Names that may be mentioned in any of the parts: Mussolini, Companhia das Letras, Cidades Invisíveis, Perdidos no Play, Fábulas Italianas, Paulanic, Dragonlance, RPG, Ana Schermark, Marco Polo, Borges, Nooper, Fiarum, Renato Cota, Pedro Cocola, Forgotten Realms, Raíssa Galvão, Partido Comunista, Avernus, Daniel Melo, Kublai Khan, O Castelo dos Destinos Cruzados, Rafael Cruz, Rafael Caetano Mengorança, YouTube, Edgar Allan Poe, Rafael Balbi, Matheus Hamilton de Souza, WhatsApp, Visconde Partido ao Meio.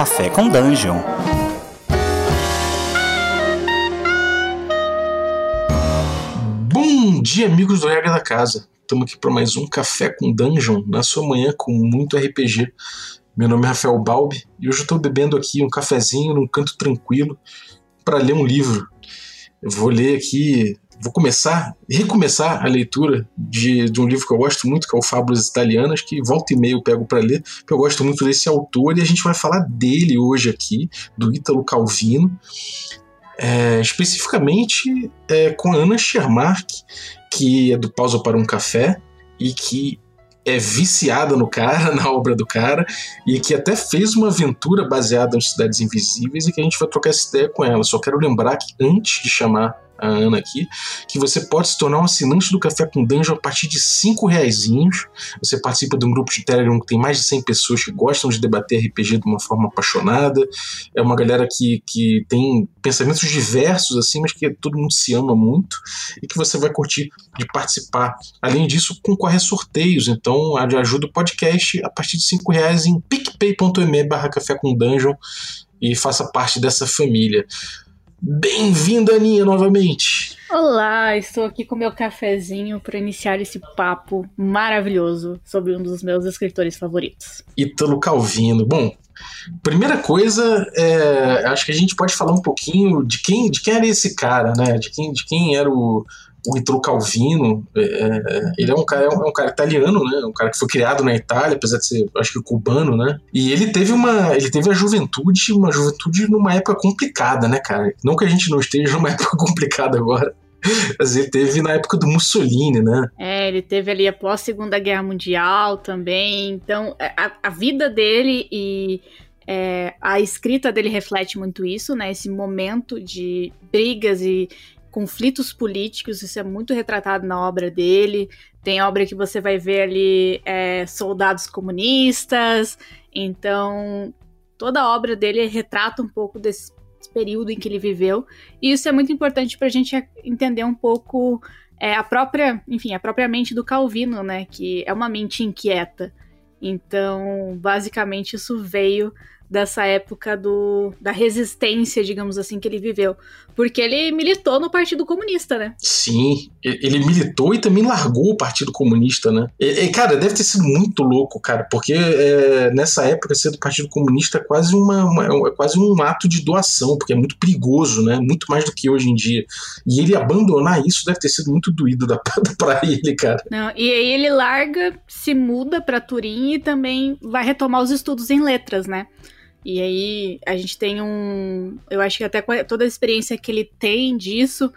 Café com Dungeon. Bom dia, amigos do Regra da Casa. Estamos aqui para mais um Café com Dungeon, na sua manhã com muito RPG. Meu nome é Rafael Balbi e hoje eu estou bebendo aqui um cafezinho num canto tranquilo para ler um livro. Eu vou ler aqui... Vou recomeçar a leitura de um livro que eu gosto muito, que é o Fábulas Italianas, que volta e meia eu pego para ler, porque eu gosto muito desse autor, e a gente vai falar dele hoje aqui, do Italo Calvino, especificamente com a Ana Schermark, que é do Pausa para um Café, e que é viciada no cara, na obra do cara, e que até fez uma aventura baseada em Cidades Invisíveis, e que a gente vai trocar essa ideia com ela. Só quero lembrar que antes de chamar a Ana aqui, que você pode se tornar um assinante do Café com Dungeon a partir de 5 reaisinhos. Você participa de um grupo de Telegram que tem mais de 100 pessoas que gostam de debater RPG de uma forma apaixonada. É uma galera que tem pensamentos diversos, assim, mas que todo mundo se ama muito e que você vai curtir de participar. Além disso, concorre a sorteios. Então, ajuda o podcast a partir de 5 reais em picpay.me/café com Dungeon e faça parte dessa família. Bem-vinda, Aninha, novamente. Olá, estou aqui com meu cafezinho para iniciar esse papo maravilhoso sobre um dos meus escritores favoritos, Italo Calvino. Bom, primeira coisa, acho que a gente pode falar um pouquinho de quem era esse cara, né? De quem era o Italo Calvino. Ele é um cara italiano, né? Um cara que foi criado na Itália, apesar de ser, acho que, cubano, né? E ele teve uma juventude numa época complicada, né, cara? Não que a gente não esteja numa época complicada agora, mas ele teve na época do Mussolini, né? Ele teve ali após a Segunda Guerra Mundial também. Então, a vida dele e... a escrita dele reflete muito isso, né? Esse momento de brigas e conflitos políticos, isso é muito retratado na obra dele. Tem obra que você vai ver ali, soldados comunistas. Então, toda a obra dele retrata um pouco desse período em que ele viveu. E isso é muito importante pra gente entender um pouco a própria mente do Calvino, né? Que é uma mente inquieta. Então, basicamente, isso veio dessa época da resistência, digamos assim, que ele viveu. Porque ele militou no Partido Comunista, né? Sim, ele militou e também largou o Partido Comunista, né? Cara, deve ter sido muito louco, cara, porque nessa época ser do Partido Comunista é quase um ato de doação, porque é muito perigoso, né? Muito mais do que hoje em dia. E ele abandonar isso deve ter sido muito doído pra ele, cara. Não, e aí ele larga, se muda pra Turim e também vai retomar os estudos em letras, né? E aí a gente tem eu acho que até toda a experiência que ele tem disso,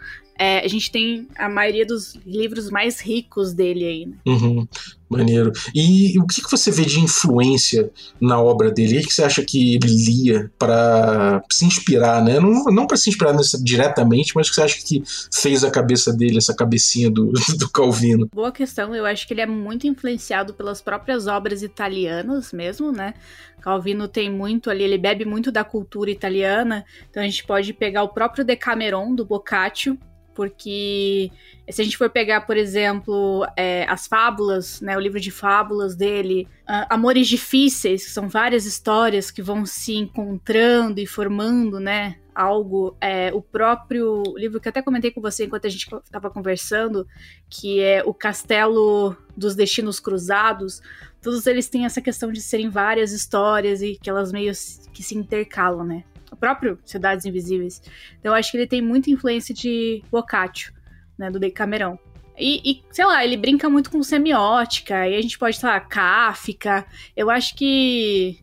a gente tem a maioria dos livros mais ricos dele aí, né? Uhum, maneiro. E o que você vê de influência na obra dele? O que você acha que ele lia para se inspirar, né? Não para se inspirar diretamente, mas o que você acha que fez a cabeça dele, essa cabecinha do Calvino? Boa questão. Eu acho que ele é muito influenciado pelas próprias obras italianas mesmo, né? Calvino tem muito ali, ele bebe muito da cultura italiana, então a gente pode pegar o próprio Decameron, do Boccaccio, porque se a gente for pegar, por exemplo, as fábulas, né, o livro de fábulas dele, Amores Difíceis, que são várias histórias que vão se encontrando e formando, né, algo, o próprio livro que eu até comentei com você enquanto a gente estava conversando, que é O Castelo dos Destinos Cruzados, todos eles têm essa questão de serem várias histórias e que elas meio que se intercalam, né? O próprio Cidades Invisíveis. Então eu acho que ele tem muita influência de Boccaccio, né, do Decameron. E, sei lá, ele brinca muito com semiótica, e a gente pode falar Kafka. Eu acho que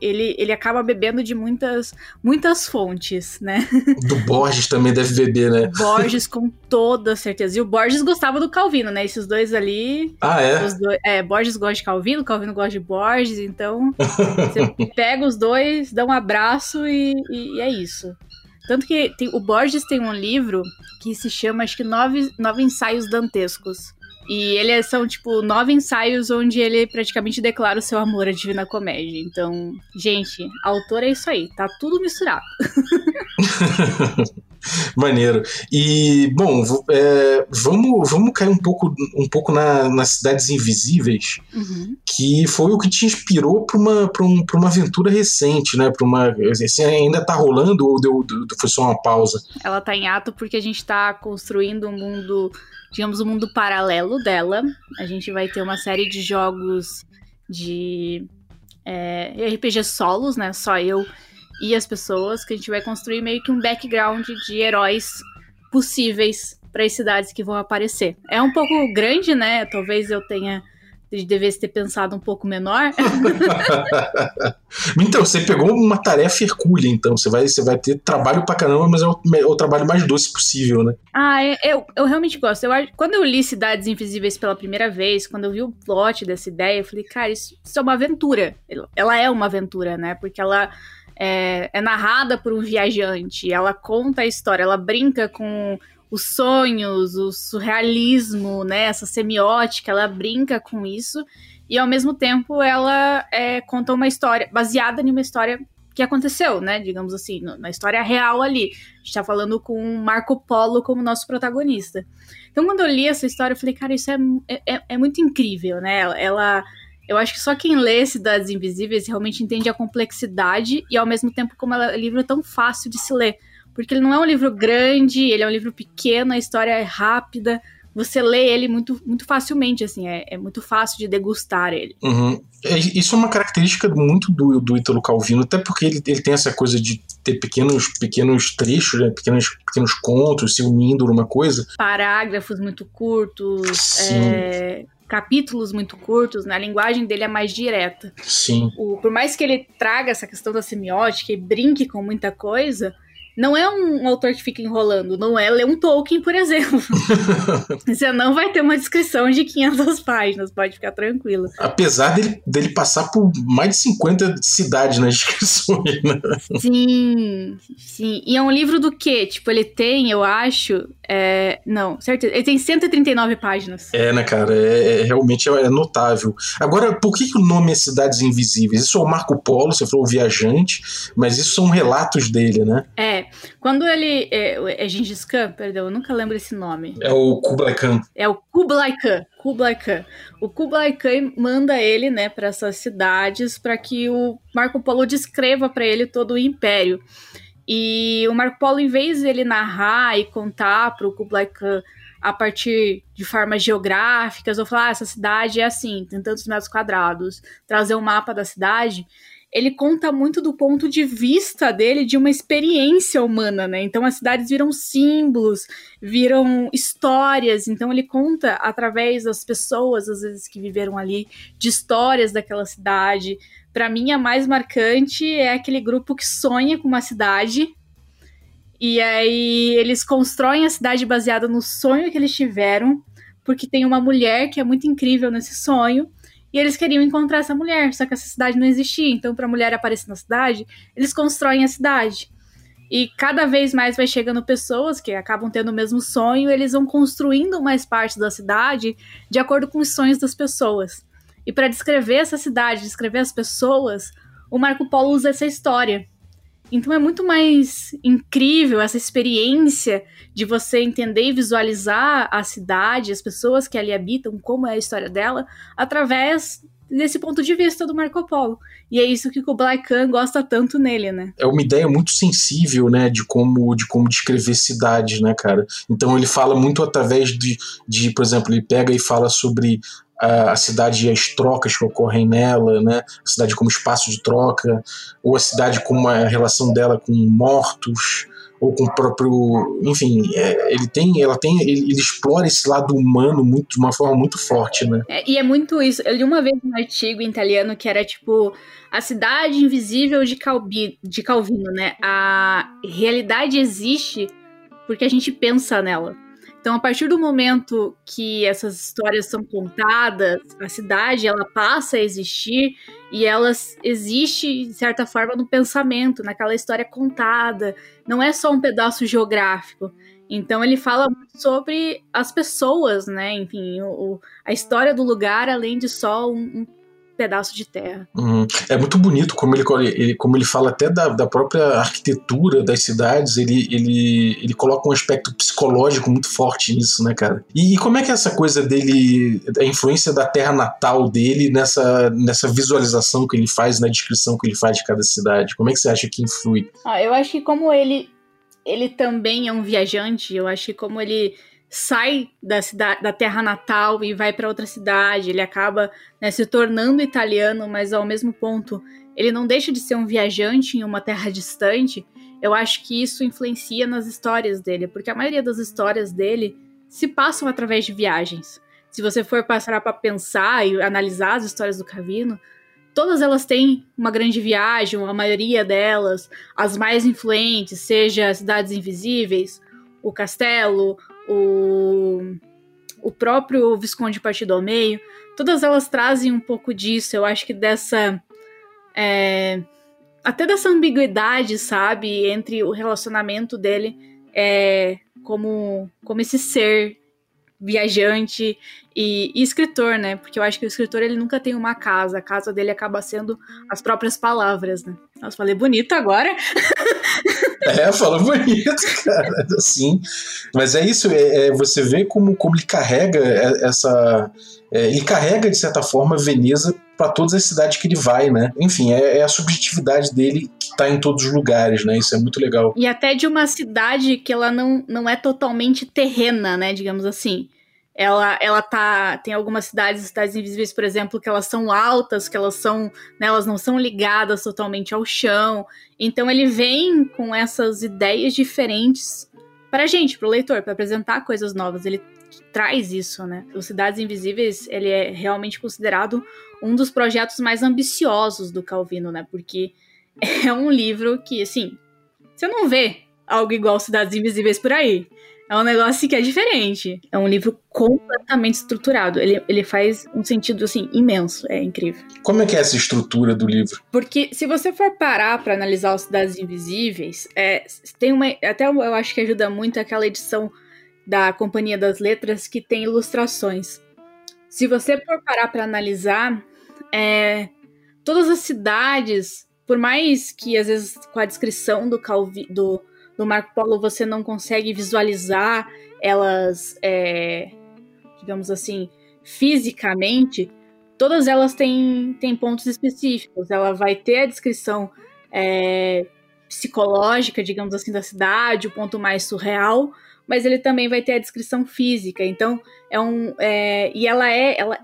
ele acaba bebendo de muitas fontes, né? Do Borges também deve beber, né? Borges, com toda certeza. E o Borges gostava do Calvino, né? Esses dois ali... Ah, é? Borges gosta de Calvino, Calvino gosta de Borges, então... Você pega os dois, dá um abraço e é isso. Tanto que o Borges tem um livro que se chama, acho que, Nove Ensaios Dantescos. E eles são, tipo, 9 ensaios onde ele praticamente declara o seu amor à Divina Comédia. Então, gente, autor é isso aí. Tá tudo misturado. Maneiro. E, bom, vamos cair um pouco nas Cidades Invisíveis, uhum, que foi o que te inspirou para uma aventura recente, né? Assim, ainda tá rolando ou foi só uma pausa? Ela tá em ato porque a gente tá construindo um mundo, digamos, um mundo paralelo dela. A gente vai ter uma série de jogos de RPG solos, né? Só eu e as pessoas, que a gente vai construir meio que um background de heróis possíveis para as cidades que vão aparecer. É um pouco grande, né? Talvez eu devesse ter pensado um pouco menor. Então, você pegou uma tarefa hercúlea, então. Você vai ter trabalho pra caramba, mas é o trabalho mais doce possível, né? Ah, eu realmente gosto. Quando eu li Cidades Invisíveis pela primeira vez, quando eu vi o plot dessa ideia, eu falei, cara, isso é uma aventura. Ela é uma aventura, né? Porque ela é narrada por um viajante, ela conta a história, ela brinca com os sonhos, o surrealismo, né, essa semiótica, ela brinca com isso, e ao mesmo tempo ela conta uma história, baseada em uma história que aconteceu, né, digamos assim, na história real ali. A gente tá falando com Marco Polo como nosso protagonista. Então quando eu li essa história, eu falei, cara, isso é muito incrível, né, eu acho que só quem lê Cidades Invisíveis realmente entende a complexidade e ao mesmo tempo como o livro é tão fácil de se ler. Porque ele não é um livro grande, ele é um livro pequeno, a história é rápida. Você lê ele muito, muito facilmente, assim, é muito fácil de degustar ele. Uhum. Isso é uma característica muito do Italo Calvino, até porque ele tem essa coisa de ter pequenos trechos, né? pequenos contos se unindo numa coisa. Parágrafos muito curtos, capítulos muito curtos, né? A linguagem dele é mais direta. Sim. Por mais que ele traga essa questão da semiótica e brinque com muita coisa, não é um autor que fica enrolando, não é ler um Tolkien, por exemplo. Você não vai ter uma descrição de 500 páginas, pode ficar tranquilo. Apesar dele passar por mais de 50 cidades nas descrições, né? Sim, sim. E é um livro do quê? Tipo, ele tem, eu acho... não, certeza. Ele tem 139 páginas. É, né, cara? Realmente é notável. Agora, por que o nome é Cidades Invisíveis? Isso é o Marco Polo, você falou o viajante, mas isso são relatos dele, né? Quando ele... É Gengis Khan, perdão, eu nunca lembro esse nome. É o Kublai Khan. É o Kublai Khan. Kublai Khan. O Kublai Khan manda ele, né, para essas cidades para que o Marco Polo descreva para ele todo o império. E o Marco Polo, em vez de ele narrar e contar para o Kublai Khan a partir de formas geográficas, ou falar, essa cidade é assim, tem tantos metros quadrados, trazer um mapa da cidade, ele conta muito do ponto de vista dele de uma experiência humana, né? Então as cidades viram símbolos, viram histórias, então ele conta através das pessoas, às vezes, que viveram ali, de histórias daquela cidade. Pra mim, a mais marcante é aquele grupo que sonha com uma cidade e aí eles constroem a cidade baseada no sonho que eles tiveram, porque tem uma mulher que é muito incrível nesse sonho e eles queriam encontrar essa mulher, só que essa cidade não existia. Então, pra mulher aparecer na cidade, eles constroem a cidade. E cada vez mais vai chegando pessoas que acabam tendo o mesmo sonho, eles vão construindo mais parte da cidade de acordo com os sonhos das pessoas. E para descrever essa cidade, descrever as pessoas, o Marco Polo usa essa história. Então é muito mais incrível essa experiência de você entender e visualizar a cidade, as pessoas que ali habitam, como é a história dela, através desse ponto de vista do Marco Polo. E é isso que o Kublai Khan gosta tanto nele, né? É uma ideia muito sensível, né, de como descrever cidades, né, cara? Então ele fala muito através de, por exemplo, ele pega e fala sobre a cidade e as trocas que ocorrem nela, né? A cidade como espaço de troca, ou a cidade como a relação dela com mortos, ou com o próprio... Enfim, ele explora esse lado humano de uma forma muito forte, né? E é muito isso. Eu li uma vez um artigo em italiano que era tipo a cidade invisível de Calvino, né? A realidade existe porque a gente pensa nela. Então, a partir do momento que essas histórias são contadas, a cidade, ela passa a existir e ela existe, de certa forma, no pensamento, naquela história contada. Não é só um pedaço geográfico. Então, ele fala muito sobre as pessoas, né? Enfim, a história do lugar, além de só um pedaço de terra. É muito bonito como ele fala até da própria arquitetura das cidades, ele coloca um aspecto psicológico muito forte nisso, né, cara? E como é que é essa coisa dele, a influência da terra natal dele nessa visualização que ele faz, na descrição que ele faz de cada cidade? Como é que você acha que influi? Eu acho que como ele também é um viajante, eu acho que como ele sai da terra natal e vai para outra cidade, ele acaba, né, se tornando italiano, mas ao mesmo ponto ele não deixa de ser um viajante em uma terra distante. Eu acho que isso influencia nas histórias dele, porque a maioria das histórias dele se passam através de viagens. Se você for passar para pensar e analisar as histórias do Calvino, todas elas têm uma grande viagem, a maioria delas, as mais influentes, seja Cidades Invisíveis, O Castelo, o próprio Visconde Partido ao Meio, todas elas trazem um pouco disso, eu acho que dessa... até dessa ambiguidade, sabe, entre o relacionamento dele como esse ser viajante e escritor, né, porque eu acho que o escritor ele nunca tem uma casa, a casa dele acaba sendo as próprias palavras, né. Nossa, falei bonito agora. Fala bonito, cara, assim, mas é isso, você vê como ele carrega essa... ele carrega, de certa forma, Veneza para todas as cidades que ele vai, né? Enfim, é a subjetividade dele que tá em todos os lugares, né? Isso é muito legal. E até de uma cidade que ela não é totalmente terrena, né? Digamos assim. Ela tá... Tem algumas cidades invisíveis, por exemplo, que elas são altas, que elas são... Né, elas não são ligadas totalmente ao chão. Então ele vem com essas ideias diferentes pra gente, pro leitor, pra apresentar coisas novas. Ele traz isso, né? O Cidades Invisíveis, ele é realmente considerado um dos projetos mais ambiciosos do Calvino, né? Porque é um livro que, assim, você não vê algo igual Cidades Invisíveis por aí. É um negócio que é diferente. É um livro completamente estruturado. Ele faz um sentido, assim, imenso. É incrível. Como é que é essa estrutura do livro? Porque se você for parar para analisar os Cidades Invisíveis, tem uma... Até eu acho que ajuda muito aquela edição da Companhia das Letras que tem ilustrações. Se você for parar para analisar, todas as cidades, por mais que às vezes com a descrição do Marco Polo você não consegue visualizar elas, digamos assim, fisicamente, todas elas têm pontos específicos. Ela vai ter a descrição psicológica, digamos assim, da cidade, o ponto mais surreal, mas ele também vai ter a descrição física. Então,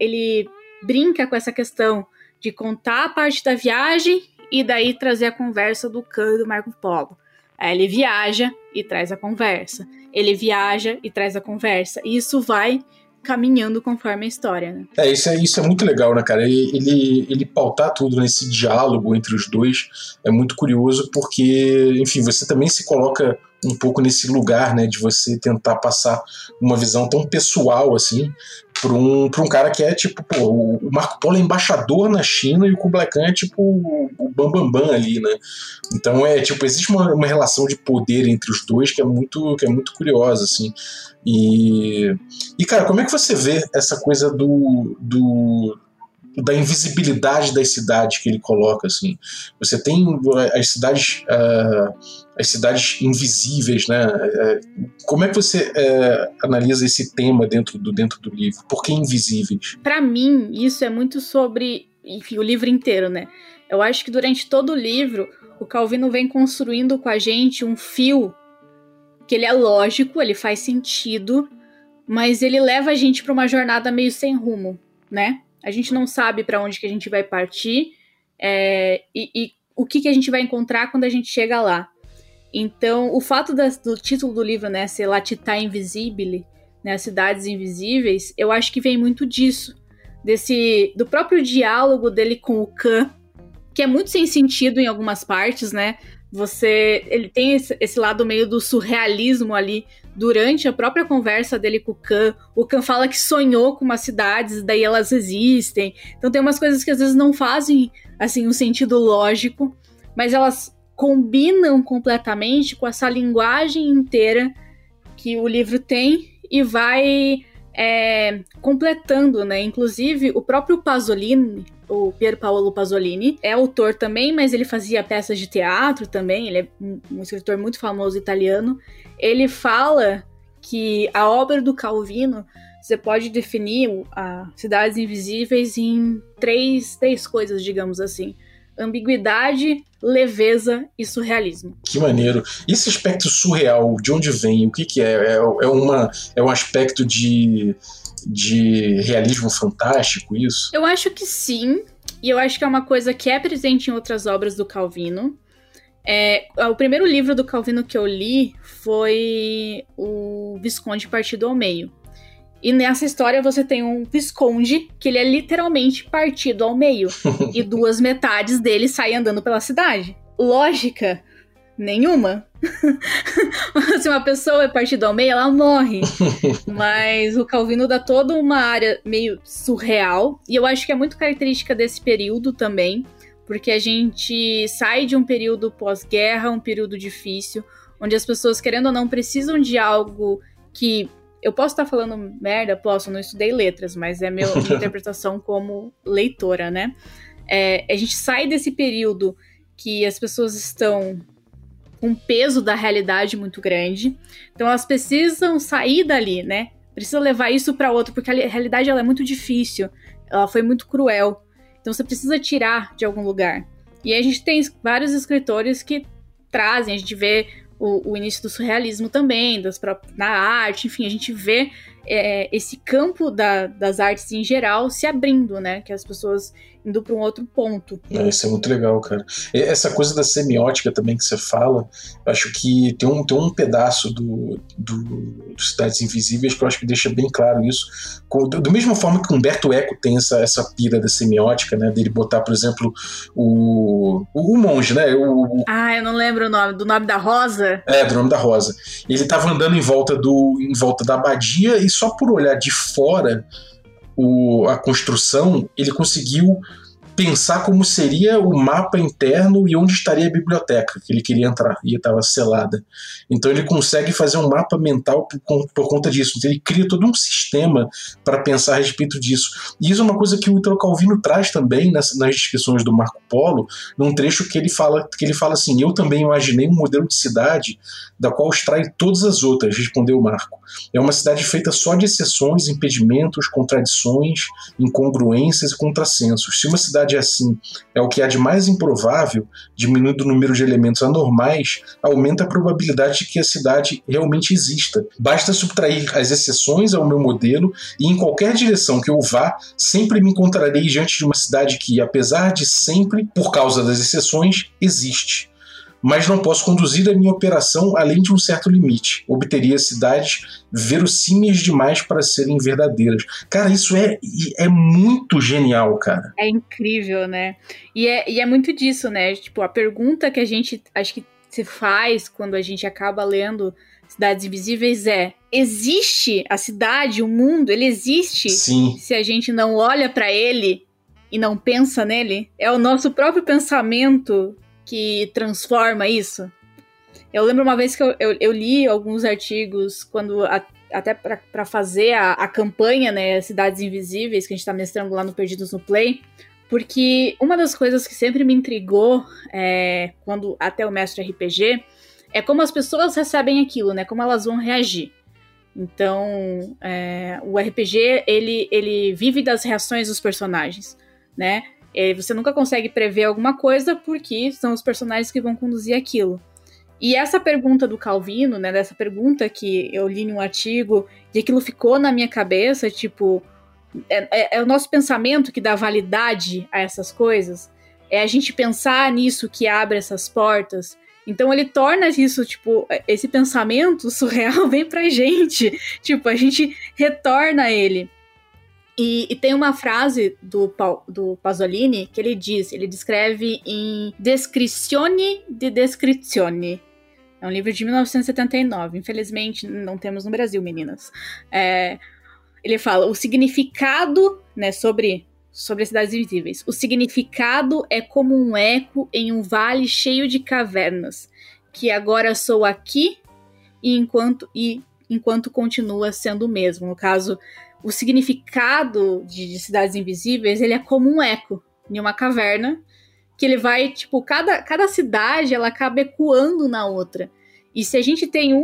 ele brinca com essa questão de contar a parte da viagem e daí trazer a conversa do Khan e do Marco Polo. Aí ele viaja e traz a conversa. Ele viaja e traz a conversa. E isso vai caminhando conforme a história, né? Isso é muito legal, né, cara? Ele pautar tudo nesse diálogo entre os dois é muito curioso porque, enfim, você também se coloca um pouco nesse lugar, né, de você tentar passar uma visão tão pessoal, assim, pra um cara que é, tipo, pô, o Marco Polo é embaixador na China e o Kublai Khan é, tipo, o bambambam ali, né? Então, tipo, existe uma relação de poder entre os dois que é muito curiosa, assim. E, cara, como é que você vê essa coisa da invisibilidade das cidades que ele coloca, assim? Você tem as cidades invisíveis, né? Como é que você analisa esse tema dentro do livro? Por que invisíveis? Para mim, isso é muito sobre, enfim, o livro inteiro, né? Eu acho que durante todo o livro, o Calvino vem construindo com a gente um fio que ele é lógico, ele faz sentido, mas ele leva a gente para uma jornada meio sem rumo, né? A gente não sabe para onde que a gente vai partir e o que a gente vai encontrar quando a gente chega lá. Então, o fato do título do livro, né, ser La Città Invisibile, né, Cidades Invisíveis, eu acho que vem muito disso. Do próprio diálogo dele com o Khan, que é muito sem sentido em algumas partes, né? Ele tem esse lado meio do surrealismo ali durante a própria conversa dele com o Khan. O Khan fala que sonhou com umas cidades, daí elas existem. Então tem umas coisas que às vezes não fazem assim um sentido lógico, mas elas combinam completamente com essa linguagem inteira que o livro tem e vai completando, né? Inclusive, o próprio Pasolini, o Pier Paolo Pasolini, é autor também, mas ele fazia peças de teatro também, ele é um escritor muito famoso italiano. Ele fala que a obra do Calvino, você pode definir a Cidades Invisíveis em três coisas, digamos assim. Ambiguidade, leveza e surrealismo. Que maneiro. E esse aspecto surreal, de onde vem? O que é? É um aspecto de realismo fantástico, isso? Eu acho que sim, e eu acho que é uma coisa que é presente em outras obras do Calvino. O primeiro livro do Calvino que eu li foi o Visconde Partido ao Meio. E nessa história você tem um visconde que ele é literalmente partido ao meio. E duas metades dele saem andando pela cidade. Lógica nenhuma. Se uma pessoa é partida ao meio, ela morre. Mas o Calvino dá toda uma área meio surreal. E eu acho que é muito característica desse período também. Porque a gente sai de um período pós-guerra, um período difícil. Onde as pessoas, querendo ou não, precisam de algo que... Eu posso estar falando merda, posso, não estudei letras, mas é minha interpretação como leitora, né? A gente sai desse período que as pessoas estão com um peso da realidade muito grande, então elas precisam sair dali, né? Precisam levar isso para outro, porque a realidade ela é muito difícil, ela foi muito cruel, então você precisa tirar de algum lugar. E a gente tem vários escritores que trazem, a gente vê... O início do surrealismo também, na arte, enfim, a gente vê esse campo das artes em geral se abrindo, né? Que as pessoas indo para um outro ponto. Isso é muito legal, cara. E essa coisa da semiótica também que você fala, acho que tem um pedaço do Cidades Invisíveis que eu acho que deixa bem claro isso. Da mesma forma que Humberto Eco tem essa pira da semiótica, né? Dele botar, por exemplo, o monge, né? Eu não lembro o nome. Do Nome da Rosa? Do Nome da Rosa. Ele tava andando em volta da abadia e só por olhar de fora a construção, ele conseguiu pensar como seria o mapa interno e onde estaria a biblioteca que ele queria entrar, e estava selada. Então ele consegue fazer um mapa mental por conta disso. Então ele cria todo um sistema para pensar a respeito disso. E isso é uma coisa que o Italo Calvino traz também nas descrições do Marco Polo, num trecho que ele fala assim: eu também imaginei um modelo de cidade da qual extrai todas as outras, respondeu Marco. É uma cidade feita só de exceções, impedimentos, contradições, incongruências e contrassensos. Se uma cidade assim é o que há de mais improvável, diminuindo o número de elementos anormais, aumenta a probabilidade de que a cidade realmente exista. Basta subtrair as exceções ao meu modelo e em qualquer direção que eu vá, sempre me encontrarei diante de uma cidade que, apesar de sempre, por causa das exceções, existe. Mas não posso conduzir a minha operação além de um certo limite. Obteria cidades verossímeis demais para serem verdadeiras. Cara, isso é muito genial, cara. É incrível, né? E é muito disso, né? Tipo, a pergunta que a gente acho que se faz quando a gente acaba lendo Cidades Invisíveis existe a cidade, o mundo, ele existe? Sim. Se a gente não olha para ele e não pensa nele? É o nosso próprio pensamento... que transforma isso. Eu lembro uma vez que eu li alguns artigos, quando até para fazer a campanha, né, Cidades Invisíveis, que a gente tá mestrando lá no Perdidos no Play, porque uma das coisas que sempre me intrigou quando até eu mestro RPG, é como as pessoas recebem aquilo, né, como elas vão reagir. Então, o RPG, ele vive das reações dos personagens, né? Você nunca consegue prever alguma coisa porque são os personagens que vão conduzir aquilo. E essa pergunta do Calvino, né, dessa pergunta que eu li em um artigo, e aquilo ficou na minha cabeça, tipo, é o nosso pensamento que dá validade a essas coisas, é a gente pensar nisso que abre essas portas. Então ele torna isso, tipo, esse pensamento surreal vem pra gente, tipo, a gente retorna a ele. E tem uma frase do Pasolini que ele descreve em Descrizione di Descrizione. É um livro de 1979. Infelizmente, não temos no Brasil, meninas. Ele fala, o significado, né, sobre Cidades Invisíveis. O significado é como um eco em um vale cheio de cavernas, que agora soa aqui e enquanto continua sendo o mesmo. No caso... o significado de Cidades Invisíveis, ele é como um eco em uma caverna, que ele vai, tipo, cada cidade, ela acaba ecoando na outra. E se a gente tem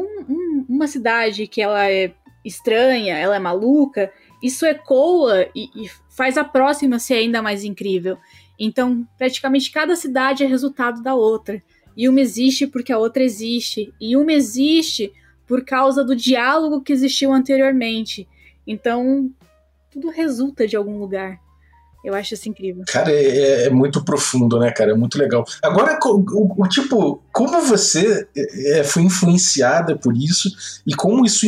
uma cidade que ela é estranha, ela é maluca, isso ecoa e faz a próxima ser ainda mais incrível. Então, praticamente cada cidade é resultado da outra. E uma existe porque a outra existe. E uma existe por causa do diálogo que existiu anteriormente. Então, tudo resulta de algum lugar. Eu acho isso incrível. Cara, é muito profundo, né, cara? É muito legal. Agora, tipo, como você foi influenciada por isso e como isso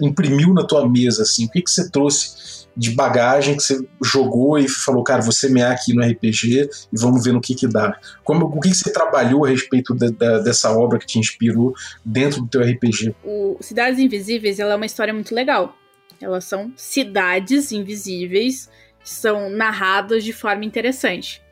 imprimiu na tua mesa, assim? O que você trouxe de bagagem que você jogou e falou, cara, vou semear aqui no RPG e vamos ver no que dá. O que você trabalhou a respeito dessa obra que te inspirou dentro do teu RPG? O Cidades Invisíveis, ela é uma história muito legal. Elas são cidades invisíveis que são narradas de forma interessante.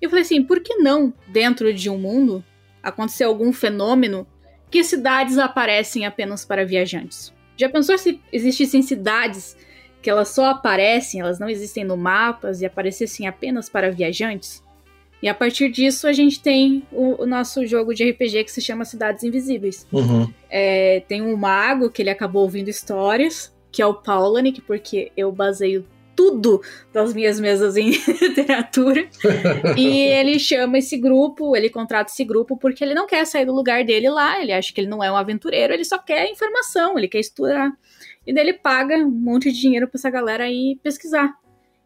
E eu falei assim, por que não, dentro de um mundo, acontecer algum fenômeno que cidades aparecem apenas para viajantes? Já pensou se existissem cidades que elas só aparecem, elas não existem no mapa e aparecessem apenas para viajantes? E a partir disso a gente tem o nosso jogo de RPG que se chama Cidades Invisíveis. Uhum. Tem um mago que ele acabou ouvindo histórias, que é o Paulanic, porque eu baseio tudo das minhas mesas em literatura, e ele chama esse grupo, ele contrata esse grupo porque ele não quer sair do lugar dele lá, ele acha que ele não é um aventureiro, ele só quer informação, ele quer estudar, e daí ele paga um monte de dinheiro pra essa galera ir pesquisar.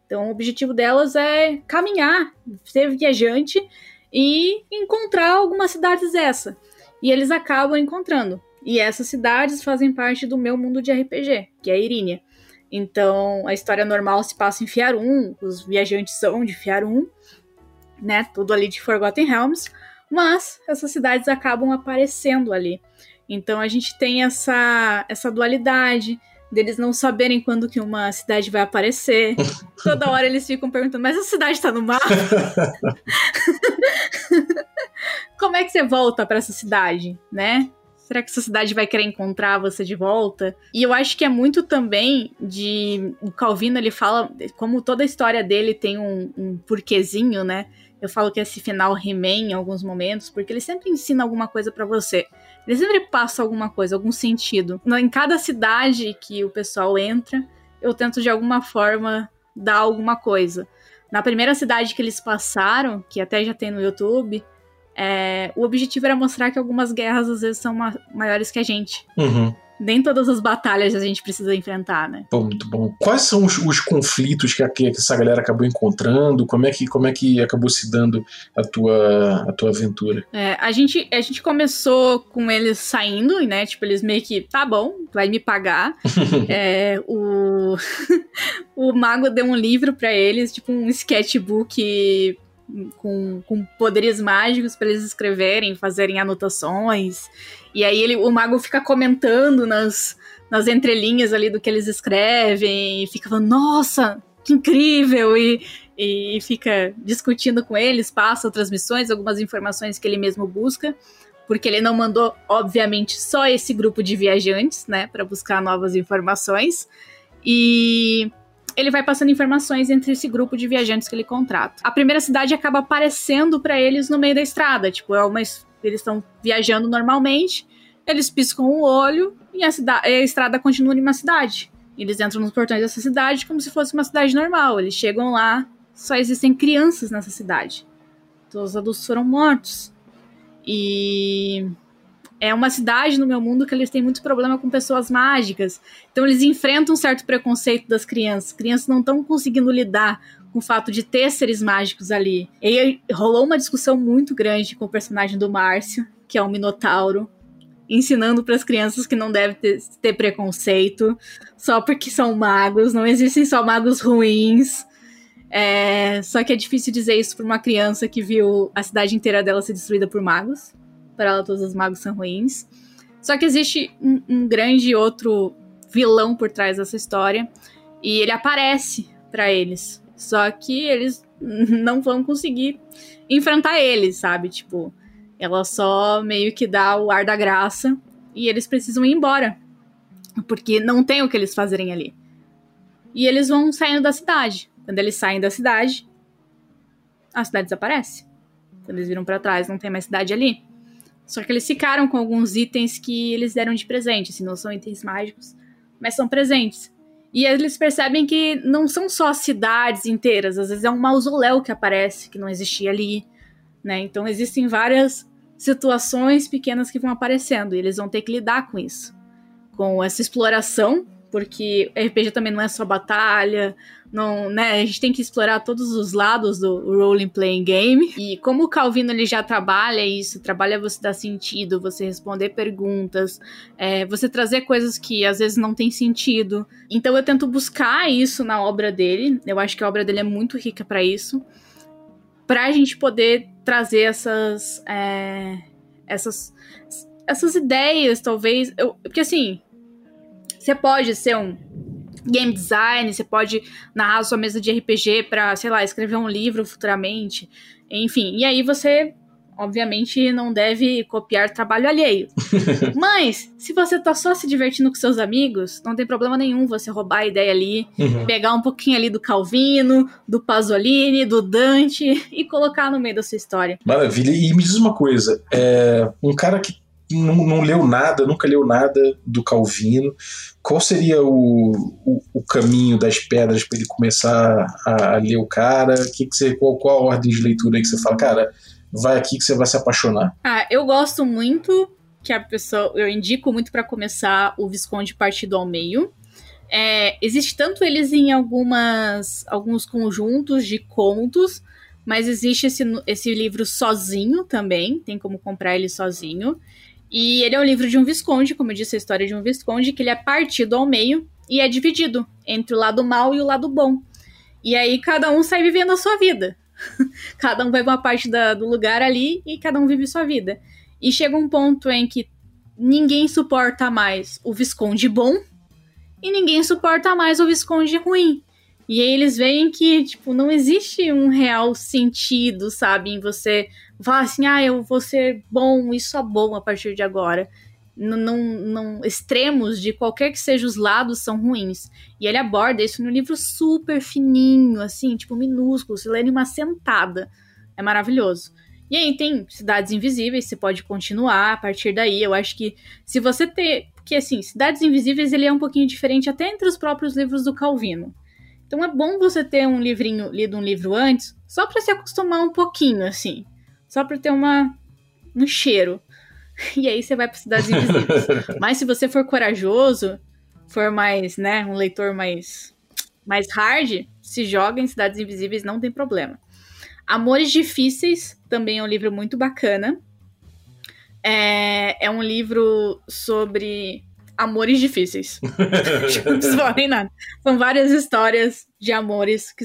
Então o objetivo delas é caminhar, ser viajante e encontrar algumas cidades dessa, e eles acabam encontrando. E essas cidades fazem parte do meu mundo de RPG, que é a Irínia. Então, a história normal se passa em Fiarum, os viajantes são de Fiarum, né? Tudo ali de Forgotten Realms. Mas essas cidades acabam aparecendo ali. Então, a gente tem essa dualidade deles não saberem quando que uma cidade vai aparecer. Toda hora eles ficam perguntando, mas a cidade tá no mapa? Como é que você volta pra essa cidade, né? Será que essa cidade vai querer encontrar você de volta? E eu acho que é muito também de... O Calvino, ele fala... Como toda a história dele tem um porquezinho, né? Eu falo que esse final remém em alguns momentos, porque ele sempre ensina alguma coisa pra você. Ele sempre passa alguma coisa, algum sentido. Em cada cidade que o pessoal entra, eu tento de alguma forma dar alguma coisa. Na primeira cidade que eles passaram, que até já tem no YouTube... o objetivo era mostrar que algumas guerras às vezes são maiores que a gente. Uhum. Nem todas as batalhas a gente precisa enfrentar, né? Pô, muito bom. Quais são os conflitos que essa galera acabou encontrando? Como é que acabou se dando a tua aventura? A gente começou com eles saindo, né? Tipo, eles meio que, tá bom, vai me pagar. O mago deu um livro pra eles, tipo um sketchbook... Com poderes mágicos para eles escreverem, fazerem anotações. E aí o mago fica comentando nas entrelinhas ali do que eles escrevem. E fica falando, nossa, que incrível! E fica discutindo com eles, passa outras missões, algumas informações que ele mesmo busca. Porque ele não mandou, obviamente, só esse grupo de viajantes, né? Para buscar novas informações. E... ele vai passando informações entre esse grupo de viajantes que ele contrata. A primeira cidade acaba aparecendo pra eles no meio da estrada. Tipo, eles estão viajando normalmente, eles piscam o olho e a estrada continua numa cidade. Eles entram nos portões dessa cidade como se fosse uma cidade normal. Eles chegam lá, só existem crianças nessa cidade. Todos os adultos foram mortos. E... é uma cidade no meu mundo que eles têm muito problema com pessoas mágicas. Então eles enfrentam um certo preconceito das crianças. Crianças não estão conseguindo lidar com o fato de ter seres mágicos ali. E aí rolou uma discussão muito grande com o personagem do Márcio, que é um minotauro, ensinando para as crianças que não deve ter preconceito só porque são magos. Não existem só magos ruins. Só que é difícil dizer isso para uma criança que viu a cidade inteira dela ser destruída por magos. Para ela, todos os magos são ruins. Só que existe um grande outro vilão por trás dessa história. E ele aparece para eles. Só que eles não vão conseguir enfrentar ele, sabe? Tipo, ela só meio que dá o ar da graça. E eles precisam ir embora. porque não tem o que eles fazerem ali. E eles vão saindo da cidade. Quando eles saem da cidade, a cidade desaparece. Quando eles viram pra trás, não tem mais cidade ali. Só que eles ficaram com alguns itens que eles deram de presente. Assim, não são itens mágicos, mas são presentes. E eles percebem que não são só cidades inteiras. Às vezes é um mausoléu que aparece, que não existia ali, né? Então existem várias situações pequenas que vão aparecendo. E eles vão ter que lidar com isso. Com essa exploração, porque RPG também não é só batalha, não, né? A gente tem que explorar todos os lados do role playing game. E como o Calvino ele já trabalha isso, trabalha você dar sentido, você responder perguntas, você trazer coisas que às vezes não tem sentido. Então eu tento buscar isso na obra dele. Eu acho que a obra dele é muito rica para isso, pra gente poder trazer essas ideias, talvez. Porque assim, você pode ser um game design, você pode narrar sua mesa de RPG pra, sei lá, escrever um livro futuramente, enfim. E aí você, obviamente, não deve copiar trabalho alheio. Mas, se você tá só se divertindo com seus amigos, não tem problema nenhum você roubar a ideia ali, pegar um pouquinho ali do Calvino, do Pasolini, do Dante e colocar no meio da sua história. Maravilha. E me diz uma coisa, um cara que não leu nada, nunca leu nada do Calvino, qual seria o caminho das pedras para ele começar a ler o cara? Qual a ordem de leitura aí que você fala, cara, vai aqui que você vai se apaixonar? Eu gosto muito, eu indico muito para começar o Visconde Partido ao Meio. Existe tanto eles em alguns conjuntos de contos, mas existe esse livro sozinho também, tem como comprar ele sozinho. E ele é um livro de um visconde, como eu disse, a história de um visconde, que ele é partido ao meio e é dividido entre o lado mau e o lado bom. E aí cada um sai vivendo a sua vida. Cada um vai pra uma parte do lugar ali e cada um vive sua vida. E chega um ponto em que ninguém suporta mais o visconde bom e ninguém suporta mais o visconde ruim. E aí eles veem que, não existe um real sentido, sabe? Em você falar assim, eu vou ser bom e só bom a partir de agora. Não, extremos de qualquer que seja os lados são ruins. E ele aborda isso num livro super fininho, assim, minúsculo. Você lê em uma sentada. É maravilhoso. E aí tem Cidades Invisíveis, você pode continuar a partir daí. Eu acho que se você ter... Porque, assim, Cidades Invisíveis ele é um pouquinho diferente até entre os próprios livros do Calvino. Então é bom você ter lido um livro antes, só pra se acostumar um pouquinho, assim. Só pra ter um cheiro. E aí você vai pra Cidades Invisíveis. Mas se você for corajoso, for mais, né, um leitor mais hard, se joga em Cidades Invisíveis, não tem problema. Amores Difíceis também é um livro muito bacana. É um livro sobre... amores difíceis. Não se fala nem nada. São várias histórias de amores que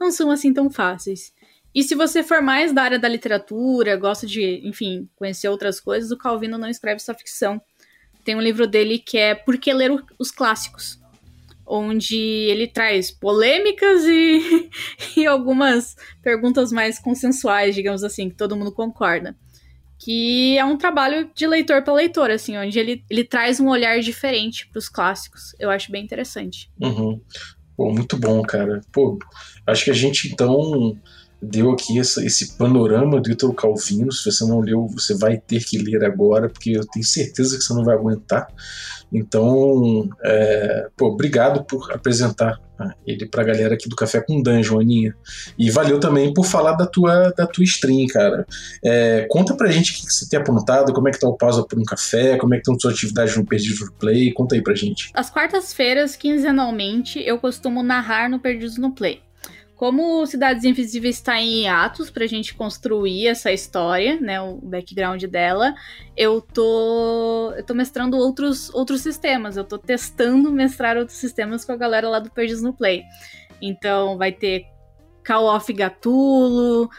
não são assim tão fáceis. E se você for mais da área da literatura, gosta de, enfim, conhecer outras coisas, o Calvino não escreve só ficção. Tem um livro dele que é Por que Ler os Clássicos? Onde ele traz polêmicas e algumas perguntas mais consensuais, digamos assim, que todo mundo concorda. Que é um trabalho de leitor para leitor, assim, onde ele traz um olhar diferente para os clássicos. Eu acho bem interessante. Uhum. Pô, muito bom, cara. Pô, acho que a gente, então, deu aqui esse panorama do Italo Calvino. Se você não leu, você vai ter que ler agora, porque eu tenho certeza que você não vai aguentar. Então, obrigado por apresentar ele pra galera aqui do Café com Dungeon, Aninha. E valeu também por falar da tua stream, cara. Conta pra gente o que você tem apontado, como é que tá o Pausa por um Café, como é que estão suas atividades no Perdidos no Play, conta aí pra gente. As quartas-feiras, quinzenalmente, eu costumo narrar no Perdidos no Play. Como Cidades Invisíveis está em hiatos pra gente construir essa história, né, o background dela, eu tô mestrando outros sistemas, eu tô testando mestrar outros sistemas com a galera lá do Perdidos no Play. Então vai ter Call of Gatulo,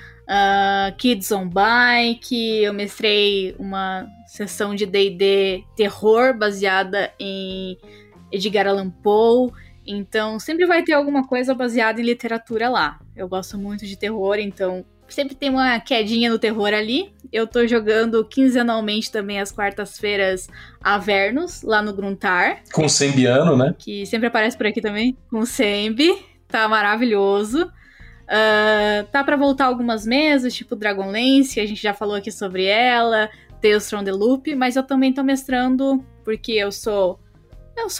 Kids on Bike, eu mestrei uma sessão de D&D terror baseada em Edgar Allan Poe. Então, sempre vai ter alguma coisa baseada em literatura lá. Eu gosto muito de terror, então sempre tem uma quedinha no terror ali. Eu tô jogando quinzenalmente também às quartas-feiras Avernus, lá no Gruntar. Com o Sembiano, né? Que sempre aparece por aqui também. Com o Sembi, tá maravilhoso. Tá pra voltar algumas mesas, tipo Dragonlance, a gente já falou aqui sobre ela, Tales from the Loop, mas eu também tô mestrando, porque eu sou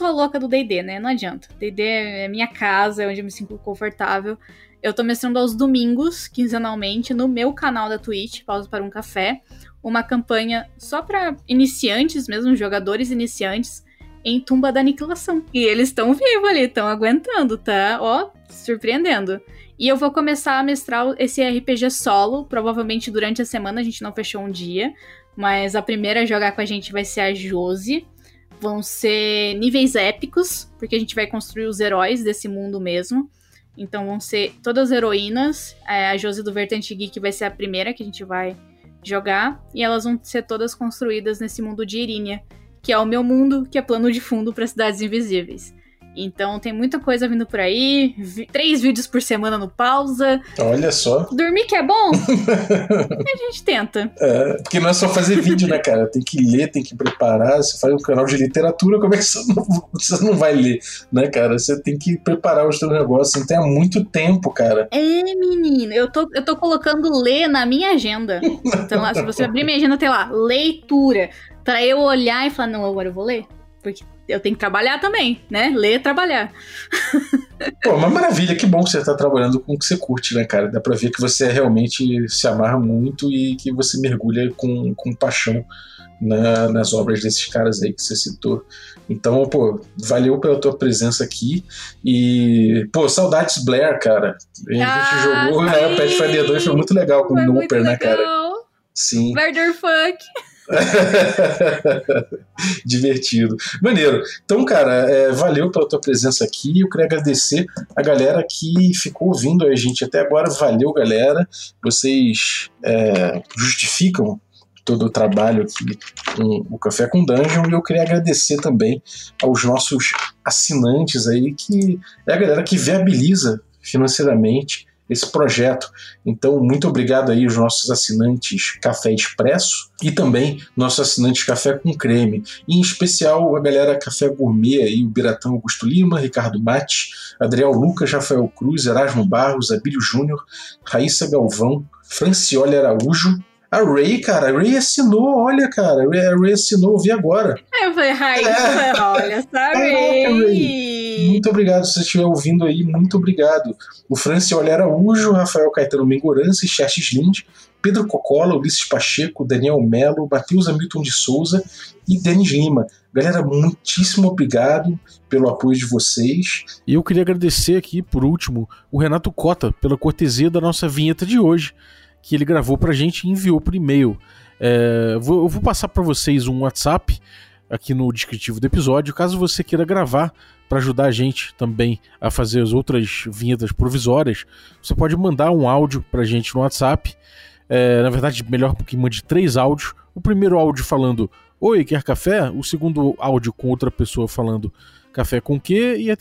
a louca do D&D, né? Não adianta. D&D é minha casa, é onde eu me sinto confortável. Eu tô mestrando aos domingos, quinzenalmente, no meu canal da Twitch, Pausa para um Café, uma campanha só pra iniciantes mesmo, jogadores iniciantes, em Tumba da Aniquilação. E eles estão vivos ali, estão aguentando, tá? Ó, surpreendendo. E eu vou começar a mestrar esse RPG solo, provavelmente durante a semana, a gente não fechou um dia, mas a primeira a jogar com a gente vai ser a Josie. Vão ser níveis épicos, porque a gente vai construir os heróis desse mundo mesmo. Então vão ser todas heroínas. A Josie do Vertente Geek vai ser a primeira que a gente vai jogar. E elas vão ser todas construídas nesse mundo de Irínia, que é o meu mundo, que é plano de fundo para Cidades Invisíveis. Então tem muita coisa vindo por aí, 3 vídeos por semana no Pausa. Olha só. Dormir que é bom? A gente tenta. É, porque não é só fazer vídeo, né, cara? Tem que ler, tem que preparar. Você faz um canal de literatura, como é que você não vai ler, né, cara? Você tem que preparar os seus negócios, não tem há muito tempo, cara. É, menino, eu tô colocando ler na minha agenda. Então lá, se você abrir minha agenda, tem lá, leitura. Pra eu olhar e falar, não, agora eu vou ler. Porque eu tenho que trabalhar também, né? Ler, trabalhar. Pô, mas maravilha, que bom que você tá trabalhando com o que você curte, né, cara? Dá pra ver que você realmente se amarra muito e que você mergulha com paixão nas obras desses caras aí que você citou. Então, pô, valeu pela tua presença aqui e, pô, saudades Blair, cara. A gente jogou, né, Pathfinder 2 foi muito legal com o Nooper, né, cara? Sim. Murder Fuck. Divertido, maneiro. Então, cara, valeu pela tua presença aqui. Eu queria agradecer a galera que ficou ouvindo a gente até agora. Valeu, galera. Vocês justificam todo o trabalho aqui com o Café com Dungeon. E eu queria agradecer também aos nossos assinantes aí, que é a galera que viabiliza financeiramente esse projeto. Então, muito obrigado aí aos nossos assinantes Café Expresso e também nossos assinantes Café com Creme. E, em especial, a galera Café Gourmet aí, o Biratão Augusto Lima, Ricardo Mate, Adriel Lucas, Rafael Cruz, Erasmo Barros, Abílio Júnior, Raíssa Galvão, Franciola Araújo. A Ray assinou, olha, cara. A Ray assinou, eu vi agora. Eu falei, Raíssa, olha, sabe? Muito obrigado, se você estiver ouvindo aí, muito obrigado. O Franciola Araújo, Rafael Caetano Mengorança, Xerxes Lins, Pedro Cocola, Ulisses Pacheco, Daniel Melo, Matheus Hamilton de Souza e Denis Lima. Galera, muitíssimo obrigado pelo apoio de vocês. E eu queria agradecer aqui, por último, o Renato Cota pela cortesia da nossa vinheta de hoje, que ele gravou pra gente e enviou por e-mail. Eu vou passar pra vocês um WhatsApp aqui no descritivo do episódio, caso você queira gravar para ajudar a gente também a fazer as outras vinhetas provisórias. Você pode mandar um áudio para a gente no WhatsApp, na verdade melhor porque mande 3 áudios, o primeiro áudio falando "Oi, quer café?", o segundo áudio com outra pessoa falando "Café com quê?" e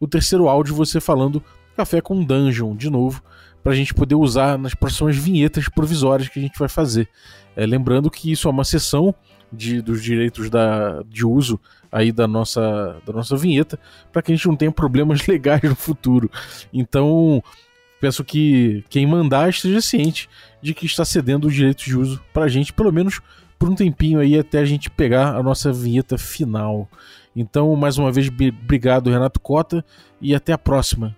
o terceiro áudio você falando "Café com Dungeon", de novo, para a gente poder usar nas próximas vinhetas provisórias que a gente vai fazer. Lembrando que isso é uma sessão dos direitos de uso aí da nossa vinheta, para que a gente não tenha problemas legais no futuro. Então, peço que quem mandar esteja ciente de que está cedendo os direitos de uso para a gente, pelo menos por um tempinho aí, até a gente pegar a nossa vinheta final. Então, mais uma vez, obrigado, Renato Cota, e até a próxima.